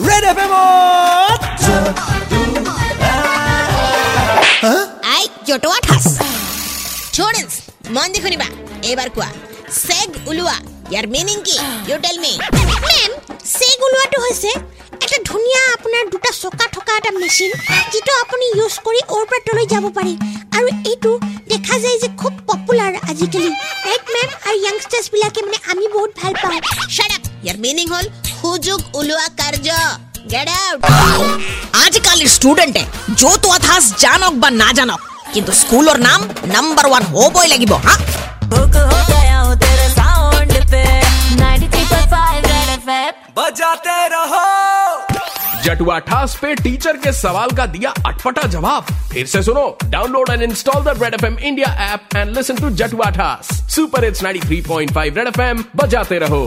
Red FM आई जोटुआ ठास छोड़ेंस मन देखुनी बा एबार कुआ सेग उलुआ यार मीनिंग की यू टेल मी मैम सेग उलुआ तो होइसे এটা ধুনিয়া আপনার দুটা সোকা ঠকা একটা মেশিন যেটা আপনি ইউজ কৰি ওপৰ তলৈ যাব পাৰি আৰু এইটো দেখা যায় যে খুব পপুলাৰ আজিকালি রাইট ম্যাম আর ইয়াংস্টার্স বিলাকে মানে আমি বহুত ভাল পাওঁ শাট আপ ইয়ার মিনিং হল হুজুগ উলুয়া কার্য গেট আউট আজকাল স্টুডেন্টে জতুৱা ঠাস জানক বা না জানক কিন্তু স্কুলৰ নাম নাম্বার 1 হ'বই লাগিব হ্যাঁ बजाते रहो। जटुआ ठास पे टीचर के सवाल का दिया अटपटा जवाब फिर से सुनो download and install the Red FM India app and listen to जटुआ ठास सुपर हिट्स 93.5 रेड एफएम बजाते रहो।